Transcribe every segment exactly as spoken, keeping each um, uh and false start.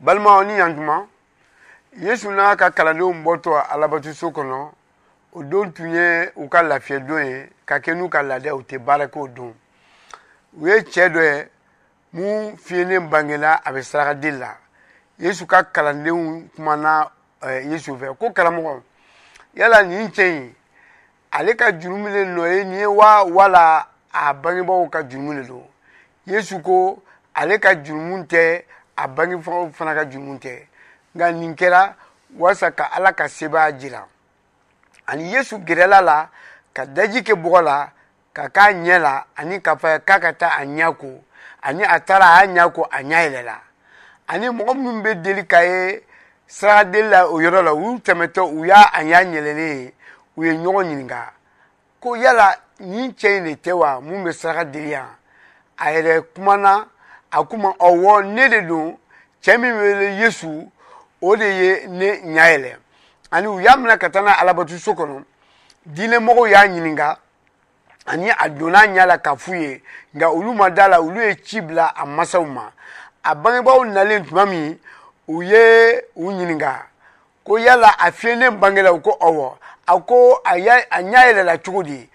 Balma ni yanjuma Yesu na ka kalande mboto alabatu sokono o don tunye o ka lafie doye ka kenu ka lade o te barako don we chedo e mu fiene bangela abesara dilla Yesu ka kalande kuma na Yesu fe ko kalamo yala ni ncheyi ale ka jurumile no e ni wa wala abangibo ka jurumile do Yesu ko ale ka jurumunte abangi fo fana ka jurumunte nga ninkera wasaka ala ka seba jira ani Yesu girela la ka daji ke bola ka ka nyela ani ka fa ka ka ta anyako ani atara anyako anyailela ani mo mbe delikae sra dela oyorola wu temeto uya anyanyelele uye nyonyinga ko yala ninche ne tewa mu mesra delia aere kumana akuma owo nededo chemi wele Yesu odeye ne nyaele ani uyamna katana alabatu sokono dile moko ya nyininga ani adona nyala kafuye nga uluma dala ulue chibla amasauma abange bawo nale ntmami uye unyininga ko yala afiene mbangela uko owo ako aya anyaele la chudi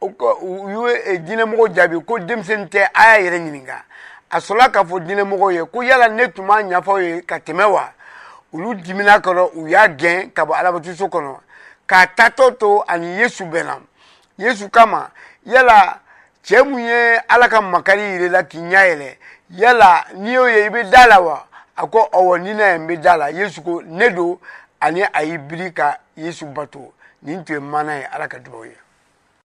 uko uye dile moko jabi ko demsente aya yere nyininga asola kafo dile moko ye ko yala netuma nyafa ye katemewa ulu dimina koro uya gen kaba alabatu sokono ka tatoto ani Yesu benam Yesu kama yala chemuye alaka makari ile la kinyaele yala niyo ye ibe dalawa ako awonina embe dala Yesu ko nedo ani aibrika Yesu bato nintu emana alaka duboye.